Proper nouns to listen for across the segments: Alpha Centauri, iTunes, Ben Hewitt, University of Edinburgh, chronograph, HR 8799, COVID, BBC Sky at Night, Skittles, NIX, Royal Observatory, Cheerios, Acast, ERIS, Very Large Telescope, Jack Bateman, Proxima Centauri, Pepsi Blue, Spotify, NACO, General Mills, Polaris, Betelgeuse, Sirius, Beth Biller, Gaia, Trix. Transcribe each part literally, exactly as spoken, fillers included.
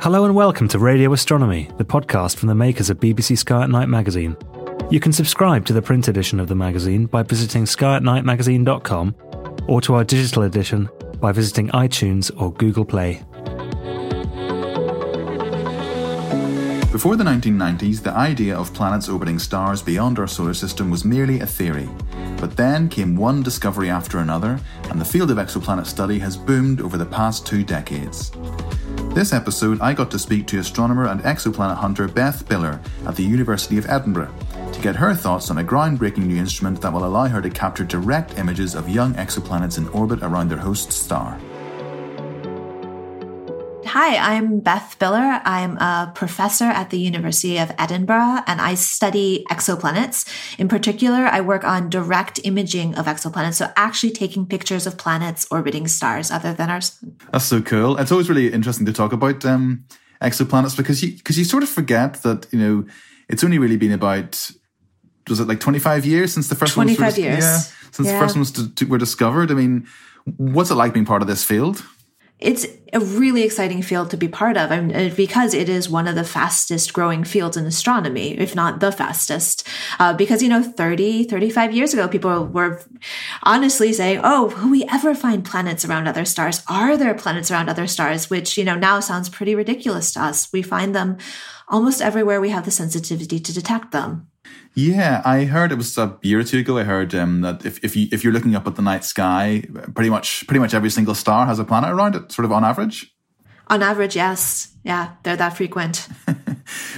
Hello and welcome to Radio Astronomy, the podcast from the makers of B B C Sky at Night magazine. You can subscribe to the print edition of the magazine by visiting sky at night magazine dot com or to our digital edition by visiting iTunes or Google Play. Before the nineteen nineties, the idea of planets orbiting stars beyond our solar system was merely a theory. But then came one discovery after another, and the field of exoplanet study has boomed over the past two decades. This episode, I got to speak to astronomer and exoplanet hunter Beth Biller at the University of Edinburgh to get her thoughts on a groundbreaking new instrument that will allow her to capture direct images of young exoplanets in orbit around their host star. Hi, I'm Beth Biller. I'm a professor at the University of Edinburgh, and I study exoplanets. In particular, I work on direct imaging of exoplanets, so actually taking pictures of planets orbiting stars other than our sun. That's so cool. It's always really interesting to talk about um, exoplanets because you, because you sort of forget that, you know, it's only really been about, was it like twenty-five years since the first ones were, years. Yeah, since yeah. the first ones to, to, were discovered? I mean, what's it like being part of this field? It's a really exciting field to be part of, I mean, because it is one of the fastest growing fields in astronomy, if not the fastest. Uh, because, you know, thirty, thirty-five years ago, people were honestly saying, oh, will we ever find planets around other stars? Are there planets around other stars? Which, you know, now sounds pretty ridiculous to us. We find them almost everywhere we have the sensitivity to detect them. Yeah, I heard it was a year or two ago. I heard um, that if if you if you're looking up at the night sky, pretty much pretty much every single star has a planet around it, sort of on average. On average, yes, yeah, they're that frequent.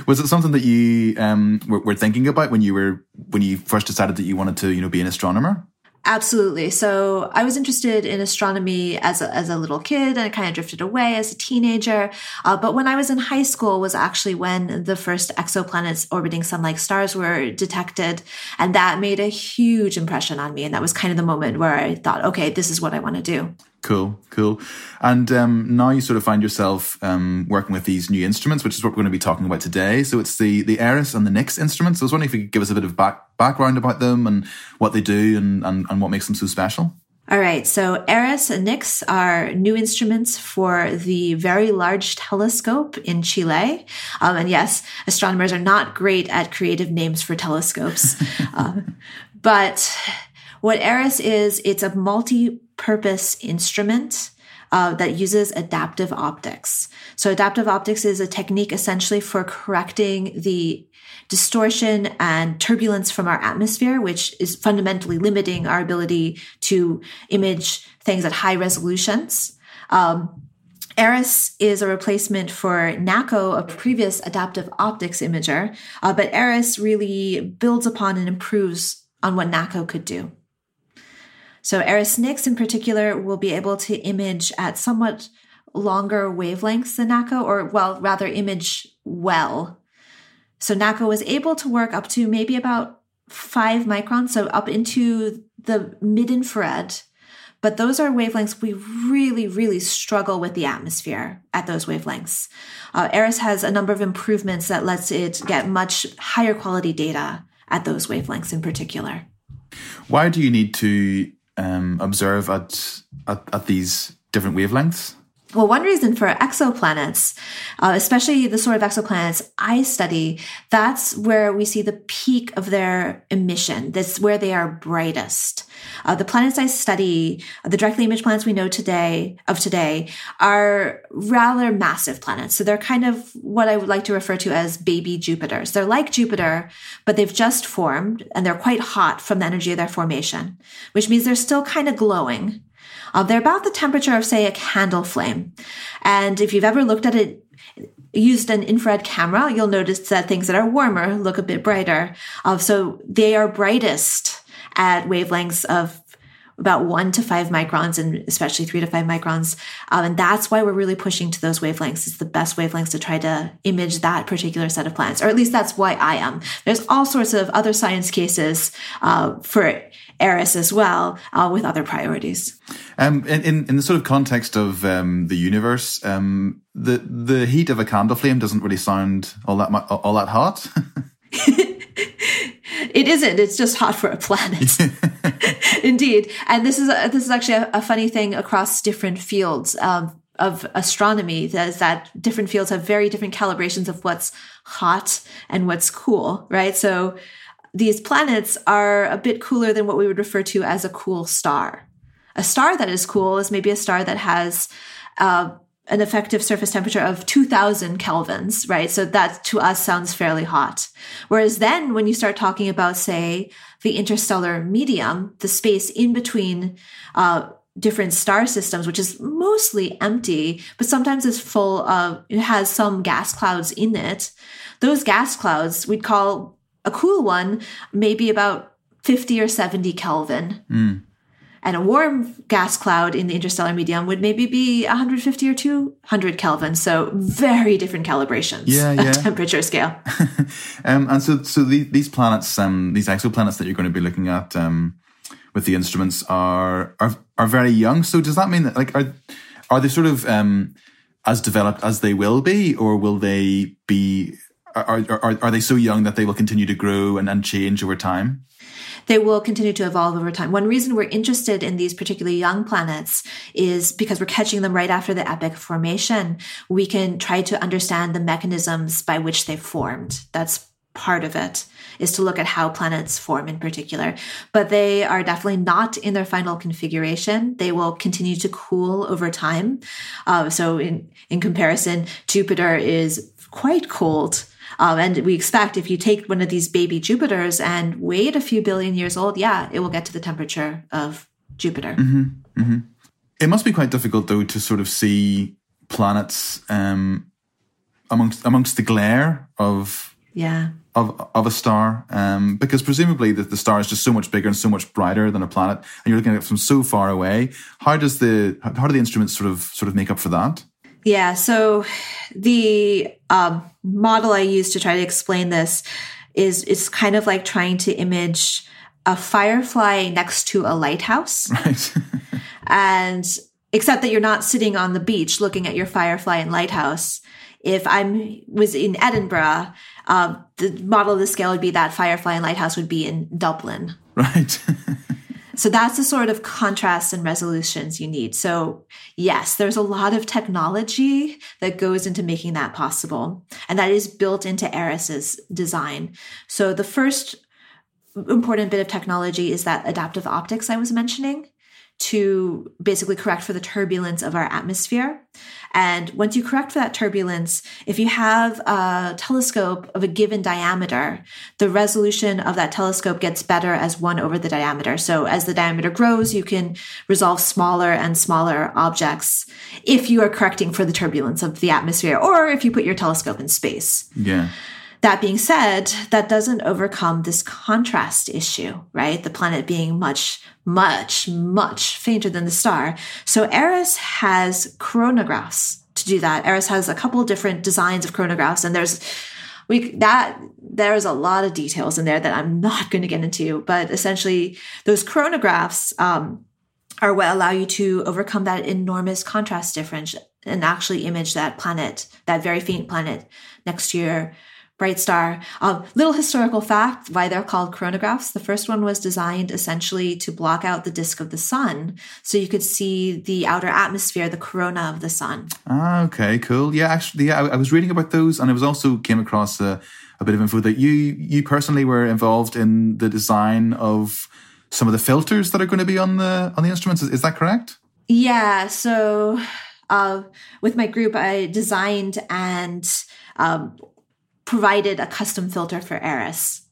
Was it something that you um, were, were thinking about when you were when you first decided that you wanted to, you know, be an astronomer? Absolutely. So I was interested in astronomy as a, as a little kid, and I kind of drifted away as a teenager. Uh, but when I was in high school was actually when the first exoplanets orbiting sun-like stars were detected. And that made a huge impression on me. And that was kind of the moment where I thought, okay, this is what I want to do. Cool, cool. And um, now you sort of find yourself um, working with these new instruments, which is what we're going to be talking about today. So it's the, the ERIS and the NIX instruments. So I was wondering if you could give us a bit of back, background about them and what they do and, and, and what makes them so special. All right. So ERIS and NIX are new instruments for the Very Large Telescope in Chile. Um, and yes, astronomers are not great at creative names for telescopes. uh, but what ERIS is, it's a multi purpose instrument uh, that uses adaptive optics. So adaptive optics is a technique essentially for correcting the distortion and turbulence from our atmosphere, which is fundamentally limiting our ability to image things at high resolutions. Um, ERIS is a replacement for NACO, a previous adaptive optics imager, uh, but ERIS really builds upon and improves on what NACO could do. So ERIS NIX in particular will be able to image at somewhat longer wavelengths than NACO, or well, rather image well. So NACO was able to work up to maybe about five microns, so up into the mid-infrared. But those are wavelengths we really, really struggle with the atmosphere at those wavelengths. Uh, ERIS has a number of improvements that lets it get much higher quality data at those wavelengths in particular. Why do you need to Um, observe at, at at these different wavelengths? Well, one reason for exoplanets, uh, especially the sort of exoplanets I study, that's where we see the peak of their emission. That's where they are brightest. Uh, the planets I study, the directly imaged planets we know today of today, are rather massive planets. So they're kind of what I would like to refer to as baby Jupiters. They're like Jupiter, but they've just formed, and they're quite hot from the energy of their formation, which means they're still kind of glowing. Uh, they're about the temperature of, say, a candle flame. And if you've ever looked at it, used an infrared camera, you'll notice that things that are warmer look a bit brighter. Uh, so they are brightest at wavelengths of about one to five microns, and especially three to five microns. Um, and that's why we're really pushing to those wavelengths. It's the best wavelengths to try to image that particular set of planets, or at least that's why I am. There's all sorts of other science cases uh, for ERIS as well, uh, with other priorities. Um, in, in the sort of context of um, the universe, um, the the heat of a candle flame doesn't really sound all that all that hot. It isn't. It's just hot for a planet. Indeed. And this is a, this is actually a, a funny thing across different fields um, of astronomy, that is that different fields have very different calibrations of what's hot and what's cool, right? So these planets are a bit cooler than what we would refer to as a cool star. A star that is cool is maybe a star that has uh, an effective surface temperature of two thousand kelvins, right? So that to us sounds fairly hot. Whereas then when you start talking about, say, the interstellar medium, the space in between uh, different star systems, which is mostly empty, but sometimes is full of, it has some gas clouds in it. Those gas clouds we'd call a cool one, maybe about fifty or seventy Kelvin. Mm. And a warm gas cloud in the interstellar medium would maybe be one hundred fifty or two hundred Kelvin. So very different calibrations, yeah, yeah. Temperature scale. um, and so so the, these planets, um, these exoplanets that you're going to be looking at um, with the instruments are, are are very young. So does that mean that, like, are, are they sort of um, as developed as they will be, or will they be... Are, are are they so young that they will continue to grow and, and change over time? They will continue to evolve over time. One reason we're interested in these particularly young planets is because we're catching them right after the epoch of formation. We can try to understand the mechanisms by which they formed. That's part of it, is to look at how planets form in particular. But they are definitely not in their final configuration. They will continue to cool over time. Uh, so in, in comparison, Jupiter is quite cold. Um, and we expect if you take one of these baby Jupiters and wait a few billion years old, yeah, it will get to the temperature of Jupiter. Mm-hmm, mm-hmm. It must be quite difficult, though, to sort of see planets um, amongst amongst the glare of yeah of of a star, um, because presumably that the star is just so much bigger and so much brighter than a planet, and you're looking at it from so far away. How does the how do the instruments sort of sort of make up for that? Yeah, so the um, model I use to try to explain this is it's kind of like trying to image a firefly next to a lighthouse. Right. And except that you're not sitting on the beach looking at your firefly and lighthouse. If I was in Edinburgh, uh, the model of the scale would be that firefly and lighthouse would be in Dublin. Right. So that's the sort of contrasts and resolutions you need. So yes, there's a lot of technology that goes into making that possible. And that is built into ERIS's design. So the first important bit of technology is that adaptive optics I was mentioning, to basically correct for the turbulence of our atmosphere. And once you correct for that turbulence, if you have a telescope of a given diameter, the resolution of that telescope gets better as one over the diameter. So as the diameter grows, you can resolve smaller and smaller objects if you are correcting for the turbulence of the atmosphere, or if you put your telescope in space. Yeah. That being said, that doesn't overcome this contrast issue, right? The planet being much, much, much fainter than the star. So ERIS has chronographs to do that. ERIS has a couple different designs of chronographs, and there's we that there's a lot of details in there that I'm not going to get into, but essentially those chronographs um, are what allow you to overcome that enormous contrast difference and actually image that planet, that very faint planet next to your bright star. A little historical fact why they're called chronographs. The first one was designed essentially to block out the disk of the sun so you could see the outer atmosphere, the corona of the sun. Ah, okay, cool. Yeah, actually, yeah, I, I was reading about those, and I was also came across a, a bit of info that you you personally were involved in the design of some of the filters that are going to be on the on the instruments. Is, is that correct? Yeah, so uh, with my group, I designed and um, provided a custom filter for ERIS.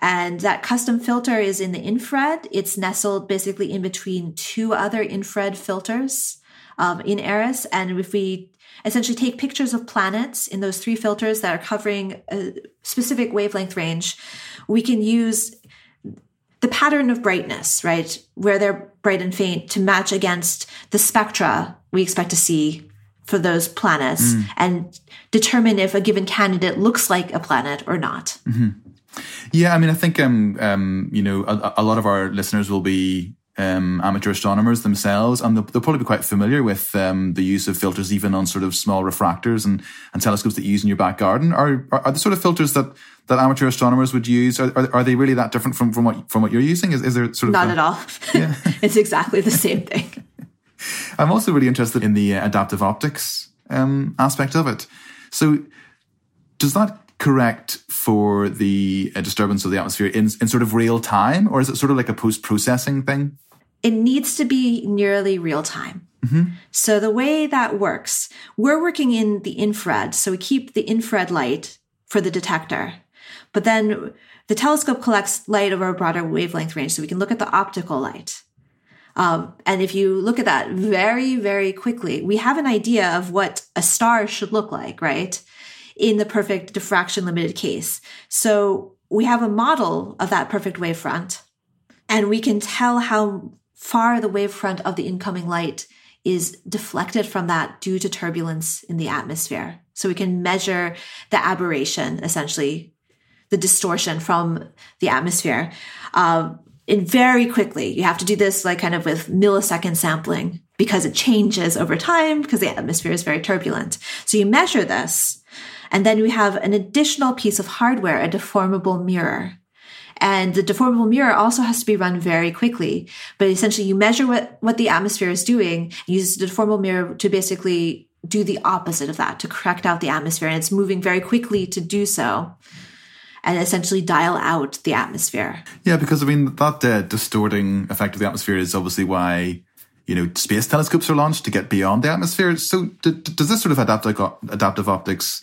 And that custom filter is in the infrared. It's nestled basically in between two other infrared filters um, in ERIS. And if we essentially take pictures of planets in those three filters that are covering a specific wavelength range, we can use the pattern of brightness, right, where they're bright and faint, to match against the spectra we expect to see for those planets mm. and determine if a given candidate looks like a planet or not. Mm-hmm. Yeah, I mean, I think, um, um, you know, a, a lot of our listeners will be um, amateur astronomers themselves, and they'll, they'll probably be quite familiar with um, the use of filters even on sort of small refractors and, and telescopes that you use in your back garden. Are, are, are the sort of filters that... that amateur astronomers would use, are, are, are they really that different from, from what from what you're using? Is, is there sort of not a, at all? Yeah. It's exactly the same thing. I'm also really interested in the adaptive optics um, aspect of it. So, does that correct for the uh, disturbance of the atmosphere in in sort of real time, or is it sort of like a post-processing thing? It needs to be nearly real time. Mm-hmm. So the way that works, we're working in the infrared, so we keep the infrared light for the detector. But then the telescope collects light over a broader wavelength range, so we can look at the optical light. Um, and if you look at that very, very quickly, we have an idea of what a star should look like, right, in the perfect diffraction-limited case. So we have a model of that perfect wavefront, and we can tell how far the wavefront of the incoming light is deflected from that due to turbulence in the atmosphere. So we can measure the aberration, essentially, the distortion from the atmosphere. Um, and very quickly, you have to do this like kind of with millisecond sampling because it changes over time because the atmosphere is very turbulent. So you measure this, and then we have an additional piece of hardware, a deformable mirror. And the deformable mirror also has to be run very quickly. But essentially, you measure what, what the atmosphere is doing, use the deformable mirror to basically do the opposite of that, to correct out the atmosphere. And it's moving very quickly to do so, and essentially dial out the atmosphere. Yeah, because, I mean, that uh, distorting effect of the atmosphere is obviously why, you know, space telescopes are launched to get beyond the atmosphere. So d- d- does this sort of adaptive, adaptive optics,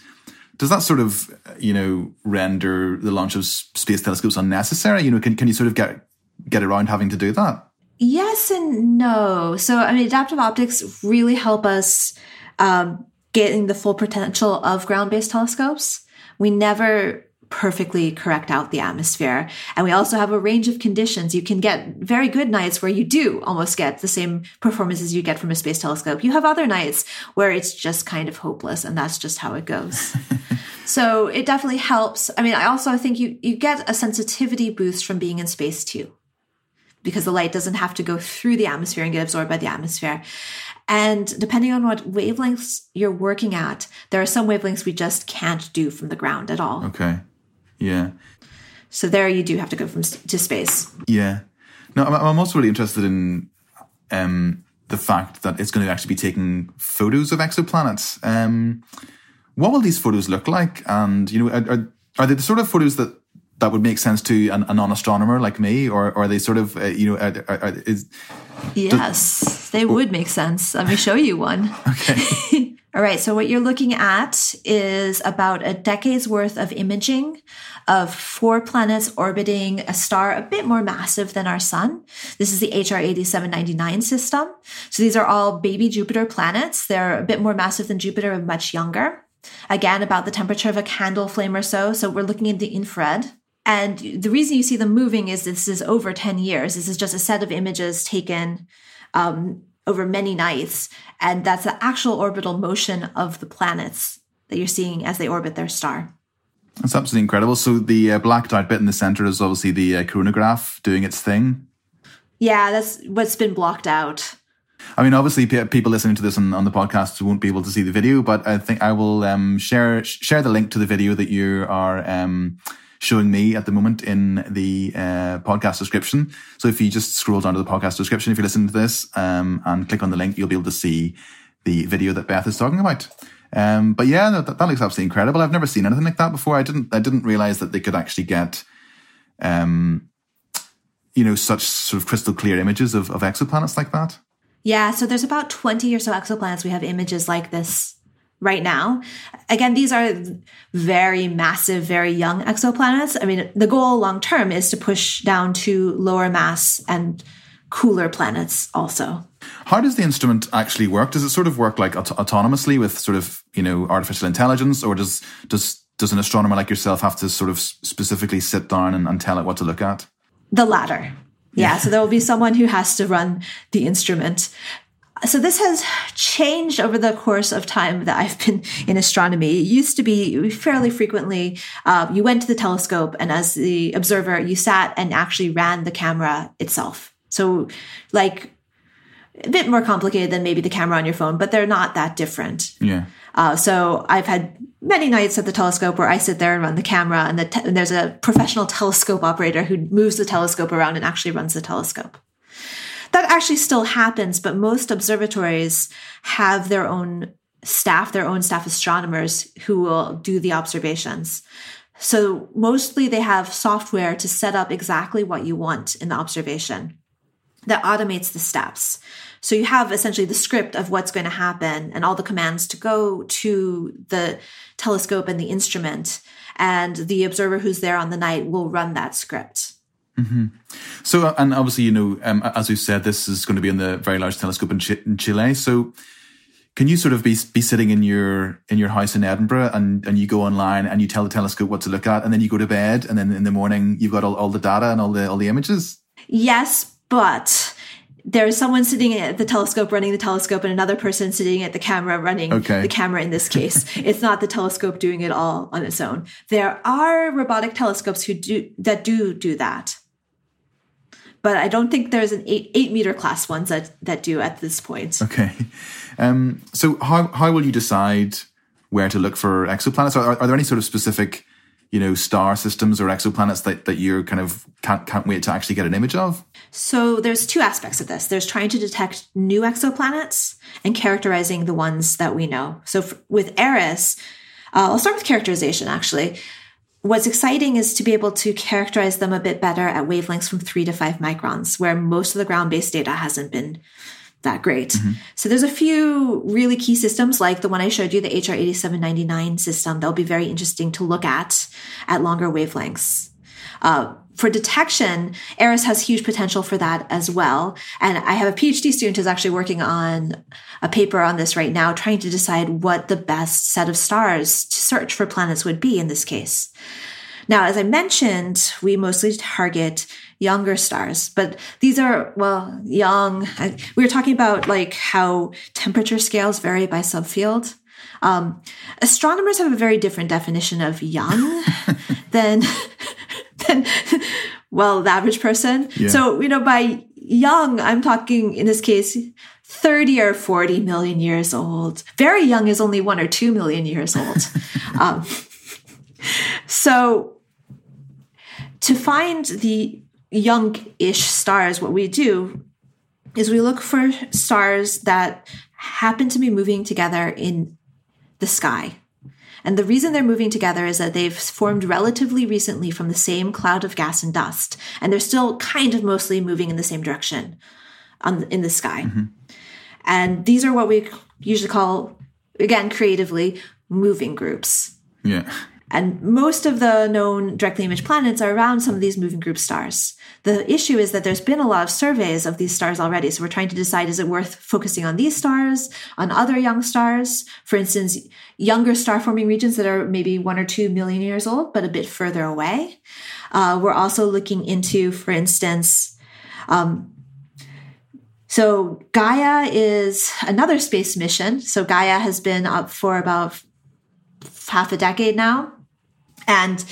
does that sort of, you know, render the launch of space telescopes unnecessary? You know, can, can you sort of get get around having to do that? Yes and no. So, I mean, adaptive optics really help us um, getting the full potential of ground-based telescopes. We never perfectly correct out the atmosphere. And we also have a range of conditions. You can get very good nights where you do almost get the same performances you get from a space telescope. You have other nights where it's just kind of hopeless, and that's just how it goes. So it definitely helps. I mean, I also think you, you get a sensitivity boost from being in space too, because the light doesn't have to go through the atmosphere and get absorbed by the atmosphere. And depending on what wavelengths you're working at, there are some wavelengths we just can't do from the ground at all. Okay. Yeah. So there you do have to go from to space. Yeah. No, I'm also really interested in um, the fact that it's going to actually be taking photos of exoplanets. Um, what will these photos look like? And, you know, are, are they the sort of photos that, that would make sense to an, a non-astronomer like me? Or, or are they sort of, uh, you know, are, are, are, is... Yes, does, they would make sense. Let me show you one. Okay. All right, so what you're looking at is about a decade's worth of imaging of four planets orbiting a star a bit more massive than our sun. This is the H R eighty-seven ninety-nine system. So these are all baby Jupiter planets. They're a bit more massive than Jupiter and much younger. Again, about the temperature of a candle flame or so. So we're looking at the infrared. And the reason you see them moving is this is over ten years. This is just a set of images taken um over many nights, and that's the actual orbital motion of the planets that you're seeing as they orbit their star. That's absolutely incredible. So the uh, blacked out bit in the center is obviously the uh, chronograph doing its thing. Yeah, that's what's been blocked out. I mean, obviously, people listening to this on, on the podcast won't be able to see the video, but I think I will um, share share the link to the video that you are um, showing me at the moment in the uh, podcast description. So if you just scroll down to the podcast description, if you're listening to this um, and click on the link, you'll be able to see the video that Beth is talking about. Um, but yeah, that, that looks absolutely incredible. I've never seen anything like that before. I didn't I didn't realize that they could actually get... Um, you know, such sort of crystal clear images of, of exoplanets like that? Yeah, so there's about twenty or so exoplanets we have images like this right now. Again, these are very massive, very young exoplanets. I mean, the goal long term is to push down to lower mass and cooler planets also. How does the instrument actually work? Does it sort of work like aut- autonomously with sort of, you know, artificial intelligence, or does does does an astronomer like yourself have to sort of specifically sit down and, and tell it what to look at? The latter. Yeah. yeah. So there will be someone who has to run the instrument. So this has changed over the course of time that I've been in astronomy. It used to be fairly frequently, uh, you went to the telescope and as the observer, you sat and actually ran the camera itself. So like a bit more complicated than maybe the camera on your phone, but they're not that different. Yeah. Uh, so I've had many nights at the telescope where I sit there and run the camera, and, the te- and there's a professional telescope operator who moves the telescope around and actually runs the telescope. That actually still happens, but most observatories have their own staff, their own staff astronomers who will do the observations. So mostly they have software to set up exactly what you want in the observation that automates the steps. So you have essentially the script of what's going to happen and all the commands to go to the telescope and the instrument, and the observer who's there on the night will run that script. Mm-hmm. So, and obviously, you know, um, as we've said, this is going to be in the Very Large Telescope in, Ch- in Chile. So can you sort of be be sitting in your in your house in Edinburgh and, and you go online and you tell the telescope what to look at, and then you go to bed, and then in the morning you've got all, all the data and all the all the images? Yes, but there's someone sitting at the telescope running the telescope and another person sitting at the camera running okay. the camera in this case. It's not the telescope doing it all on its own. There are robotic telescopes who do that do do that. But I don't think there's an eight, eight meter class ones that, that do at this point. Okay. Um, so how how will you decide where to look for exoplanets? Are, are there any sort of specific, you know, star systems or exoplanets that, that you kind of can't, can't wait to actually get an image of? So there's two aspects of this. There's trying to detect new exoplanets and characterizing the ones that we know. So f- with ERIS, uh, I'll start with characterization, actually. What's exciting is to be able to characterize them a bit better at wavelengths from three to five microns, where most of the ground-based data hasn't been that great. Mm-hmm. So there's a few really key systems like the one I showed you, the H R eighty-seven ninety-nine system. That'll be very interesting to look at at longer wavelengths. Uh, for detection, ERIS has huge potential for that as well. And I have a PhD student who's actually working on a paper on this right now, trying to decide what the best set of stars to search for planets would be in this case. Now, as I mentioned, we mostly target younger stars, but these are, well, young. We were talking about like how temperature scales vary by subfield. Um, astronomers have a very different definition of young than, than, well, the average person. Yeah. So, you know, by young, I'm talking in this case, thirty or forty million years old. Very young is only one or two million years old. Um, so to find the young-ish stars, what we do is we look for stars that happen to be moving together in the sky. And the reason they're moving together is that they've formed relatively recently from the same cloud of gas and dust, and they're still kind of mostly moving in the same direction on, in the sky. Mm-hmm. And these are what we usually call, again, creatively, moving groups. Yeah. And most of the known directly imaged planets are around some of these moving group stars. The issue is that there's been a lot of surveys of these stars already. So we're trying to decide, is it worth focusing on these stars, on other young stars? For instance, younger star-forming regions that are maybe one or two million years old, but a bit further away. Uh, we're also looking into, for instance, um, so Gaia is another space mission. So Gaia has been up for about half a decade now, and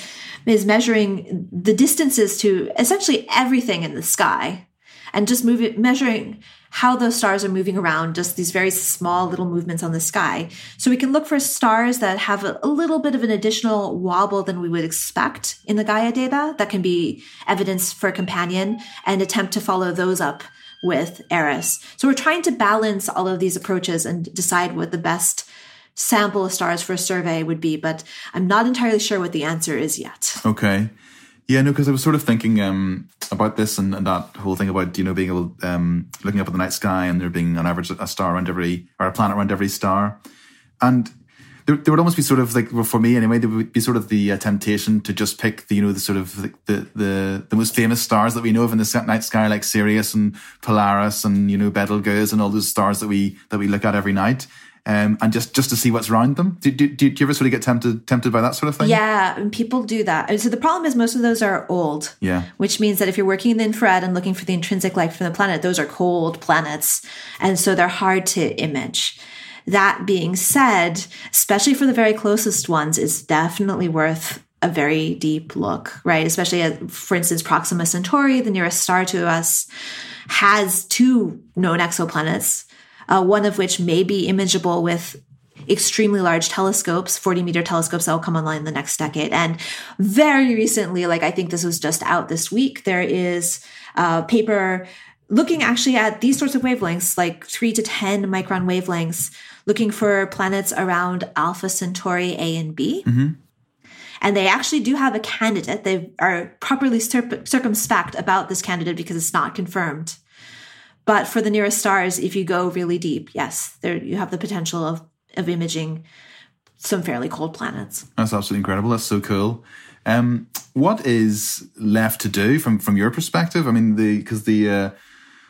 is measuring the distances to essentially everything in the sky. and just move it, measuring how those stars are moving around, just these very small little movements on the sky. So we can look for stars that have a, a little bit of an additional wobble than we would expect in the Gaia data. That can be evidence for a companion, and attempt to follow those up with ERIS. So we're trying to balance all of these approaches and decide what the best sample of stars for a survey would be, but I'm not entirely sure what the answer is yet. Okay. Yeah, no, because I was sort of thinking um, about this and, and that whole thing about, you know, being able, um, looking up at the night sky and there being on average a star around every, or a planet around every star. And there, there would almost be sort of like, well, for me anyway, there would be sort of the uh, temptation to just pick the, you know, the sort of the, the, the, the most famous stars that we know of in the night sky, like Sirius and Polaris and, you know, Betelgeuse and all those stars that we, that we look at every night. Um, and just, just to see what's around them. Do, do, do you ever sort of get tempted tempted by that sort of thing? Yeah, and people do that. And so the problem is most of those are old, yeah. Which means that if you're working in the infrared and looking for the intrinsic light from the planet, those are cold planets, and so they're hard to image. That being said, especially for the very closest ones, it's definitely worth a very deep look, right? Especially, at, for instance, Proxima Centauri, the nearest star to us, has two known exoplanets, Uh, one of which may be imageable with extremely large telescopes, forty-meter telescopes that will come online in the next decade. And very recently, like I think this was just out this week, there is a paper looking actually at these sorts of wavelengths, like three to ten micron wavelengths, looking for planets around Alpha Centauri A and B. Mm-hmm. And they actually do have a candidate. They are properly cir- circumspect about this candidate because it's not confirmed. But for the nearest stars, if you go really deep, yes, there you have the potential of, of imaging some fairly cold planets. That's absolutely incredible. That's so cool. Um, what is left to do from, from your perspective? I mean, the because the uh,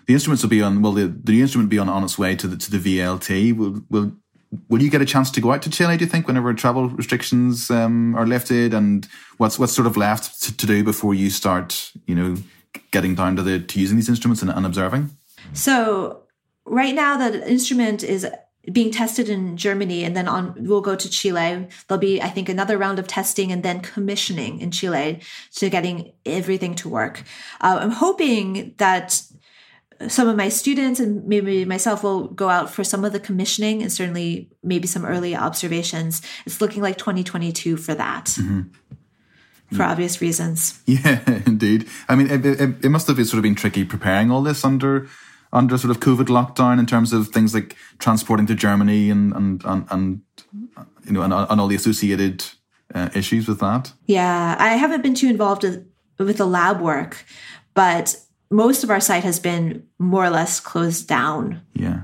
the instruments will be on well, the, the instrument will be on, on its way to the to the V L T. Will will will you get a chance to go out to Chile? Do you think whenever travel restrictions um, are lifted, and what's what's sort of left to, to do before you start, you know, getting down to the to using these instruments and, and observing? So right now the instrument is being tested in Germany, and then on we'll go to Chile. There'll be, I think, another round of testing and then commissioning in Chile to getting everything to work. Uh, I'm hoping that some of my students and maybe myself will go out for some of the commissioning and certainly maybe some early observations. It's looking like twenty twenty-two for that. Mm-hmm. For obvious reasons. Yeah, indeed. I mean, it, it, it must have sort of been tricky preparing all this under under sort of COVID lockdown in terms of things like transporting to Germany and and and, and you know and, and all the associated uh, issues with that. Yeah, I haven't been too involved with, with the lab work, but most of our site has been more or less closed down. Yeah.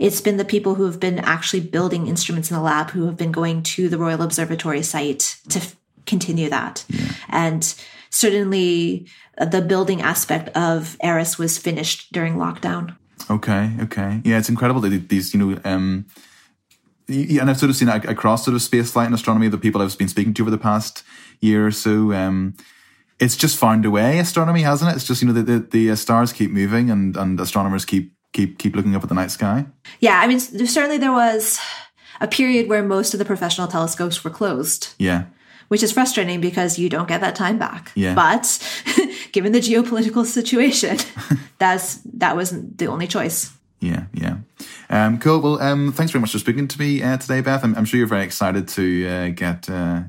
It's been the people who have been actually building instruments in the lab who have been going to the Royal Observatory site to continue that. Yeah. And certainly the building aspect of ERIS was finished during lockdown. Okay, okay. Yeah, it's incredible that these, you know, um, yeah, and I've sort of seen it across sort of space flight and astronomy, the people I've been speaking to over the past year or so, um, it's just found a way, astronomy, hasn't it? It's just, you know, the, the, the stars keep moving and, and astronomers keep, keep, keep looking up at the night sky. Yeah, I mean, certainly there was a period where most of the professional telescopes were closed. Yeah. Which is frustrating because you don't get that time back. Yeah. But given the geopolitical situation, that's that wasn't the only choice. Yeah, yeah. Um, cool. Well, um, thanks very much for speaking to me uh, today, Beth. I'm, I'm sure you're very excited to uh, get uh,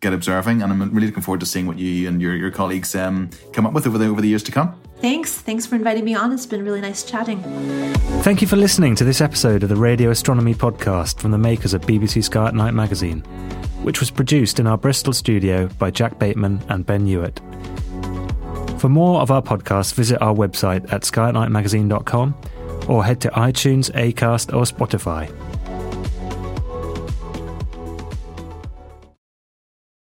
get observing, and I'm really looking forward to seeing what you and your, your colleagues um, come up with over the, over the years to come. Thanks. Thanks for inviting me on. It's been really nice chatting. Thank you for listening to this episode of the Radio Astronomy Podcast from the makers of B B C Sky at Night magazine, which was produced in our Bristol studio by Jack Bateman and Ben Hewitt. For more of our podcasts, visit our website at sky at night magazine dot com or head to iTunes, Acast or Spotify.